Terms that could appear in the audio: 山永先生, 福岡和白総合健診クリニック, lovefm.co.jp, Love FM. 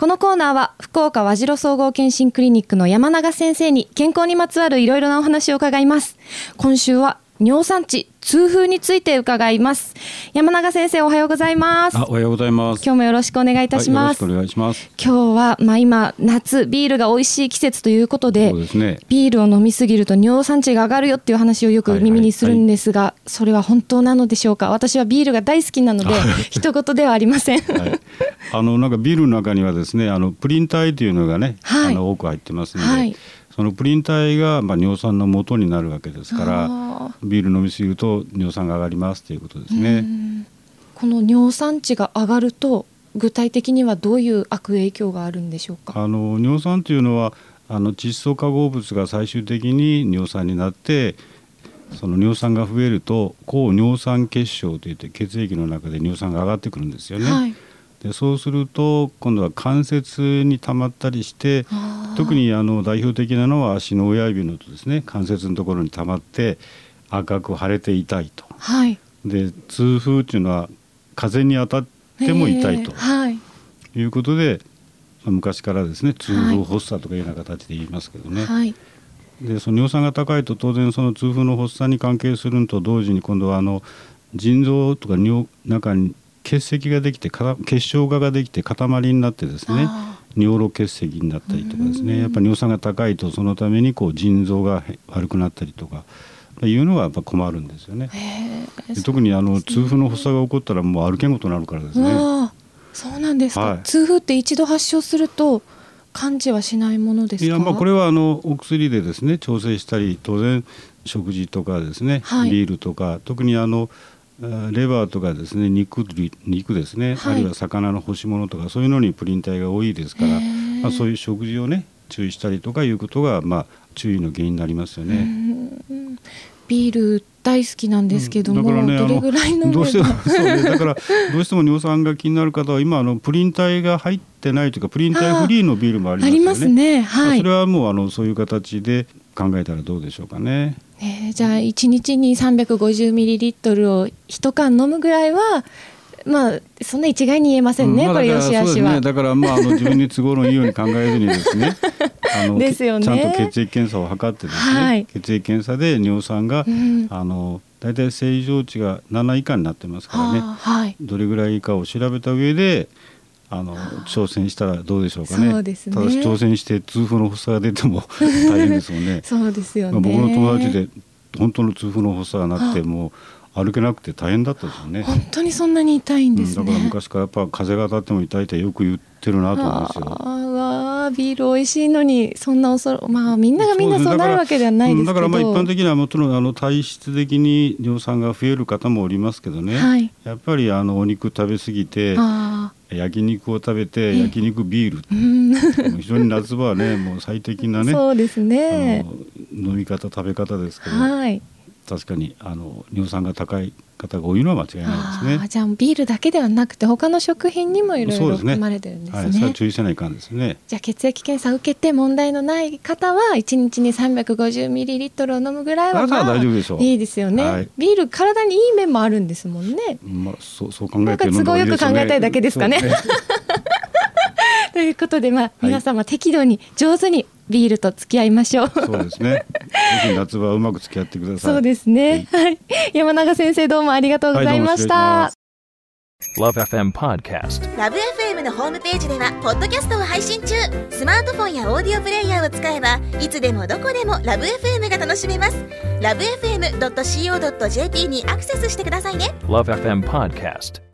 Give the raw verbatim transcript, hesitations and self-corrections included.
このコーナーは福岡和白総合健診クリニックの山永先生に健康にまつわるいろいろなお話を伺います。今週は尿酸値、痛風について伺います。山永先生、おはようございます。あ、おはようございます。今日もよろしくお願いいたします。はい、よろしくお願いします。今日は、まあ、今夏ビールが美味しい季節ということで、そうですね、ビールを飲みすぎると尿酸値が上がるよっていう話をよく耳にするんですが、はいはいはい、それは本当なのでしょうか。私はビールが大好きなので一言ではありません。、はい、あのなんかビールの中にはですね、あのプリン体というのがね、はい、あの多く入ってますので、はい、そのプリン体が、まあ、尿酸の元になるわけですから、ビール飲みすぎると尿酸が上がりますということですね。うん、この尿酸値が上がると具体的にはどういう悪影響があるんでしょうか。あの尿酸というのはあの窒素化合物が最終的に尿酸になって、その尿酸が増えると高尿酸血症といって血液の中で尿酸が上がってくるんですよね、はい、でそうすると今度は関節に溜まったりして、特にあの代表的なのは足の親指のとですね、関節のところに溜まって赤く腫れて痛いと、はい、で痛風というのは風に当たっても痛いと、えーはい、いうことで昔からですね、痛風発作とかいうような形で言いますけどね、はい、でその尿酸が高いと当然その痛風の発作に関係するのと同時に、今度はあの腎臓とか尿中に結石ができて、結晶化ができて塊になってですね、尿路結石になったりとかですね、やっぱり尿酸が高いとそのためにこう腎臓が悪くなったりとかいうのがやっぱ困るんですよね。へで特にあの、ね、痛風の発作が起こったらもう歩けんことになるからですね。あ、そうなんですか、はい、痛風って一度発症すると完治はしないものですか。いや、まあ、これはあのお薬でですね調整したり、当然食事とかですね、はい、ビールとか、特にあのレバーとかですね、肉、肉ですね、はい、あるいは魚の干し物とかそういうのにプリン体が多いですから、まあ、そういう食事をね注意したりとかいうことが、まあ、注意の原因になりますよね。うん、ビール大好きなんですけども、うん、だからね、どれぐらい飲めば、どうしてもそうね、だからどうしても尿酸が気になる方は今あのプリン体が入ってないというかプリン体フリーのビールもありますよね。ありますね、はい、まあ、それはもうあのそういう形で考えたらどうでしょうかね。えー、じゃあいちにちに さんびゃくごじゅうミリリットル をいっかん飲むぐらいは、まあ、そんな一概に言えませんね、うん、まあ、これ良し悪しは、ね、だから、まあ、あの自分に都合のいいように考えずにですね、あのですよね、ちゃんと血液検査を測ってですね、はい、血液検査で尿酸が、うん、あのだいたい正常値がなな以下になってますからね、はい、どれぐらいかを調べた上であの挑戦したらどうでしょうか ね。 そうですね、ただし挑戦して痛風の発作が出ても大変ですもんね。そうですよね、僕の友達で本当の痛風の発作がなくてもう歩けなくて大変だったですよね。本当にそんなに痛いんですね、うん、だから昔からやっぱ風が当たっても痛いってよく言ってるなと思うんですよ。ああ、ビール美味しいのにそんな恐ろ、まあ、みんながみんなそうなるわけではないですけど、だから、うん、だからまあ一般的にはもちろんあの体質的に尿酸が増える方もおりますけどね、はい、やっぱりあのお肉食べ過ぎて、あ、焼肉を食べて焼肉ビール、うん、非常に夏場はねもう最適なね、そうですね、あの飲み方食べ方ですけど、はい、確かにあの尿酸が高い方が多いのは間違いないですね。あ、じゃあビールだけではなくて他の食品にもいろいろ含まれてるんですね。そうですね、はい、それは注意せないかんですね。じゃあ血液検査を受けて問題のない方はいちにちに さんびゃくごじゅうミリリットル を飲むぐらいは、まあ、大丈夫でしょう。いいですよね、はい、ビール体にいい面もあるんですもんね、まあ、そう、そう考えてるのもいいですよね。なんか都合よく考えたいだけですかね。そうですねということで、まあ、皆様適度に上手にビールと付き合いましょう。そうですね、夏場はうまく付き合ってください。そうですね、はい、山永先生、どうもありがとうございました。 Love エフエム Podcast Love エフエム のホームページではポッドキャストを配信中。スマートフォンやオーディオプレイヤーを使えばいつでもどこでも Love エフエム が楽しめます。 ラブエフエムドットシーオードットジェーピー にアクセスしてくださいね。 Love エフエム Podcast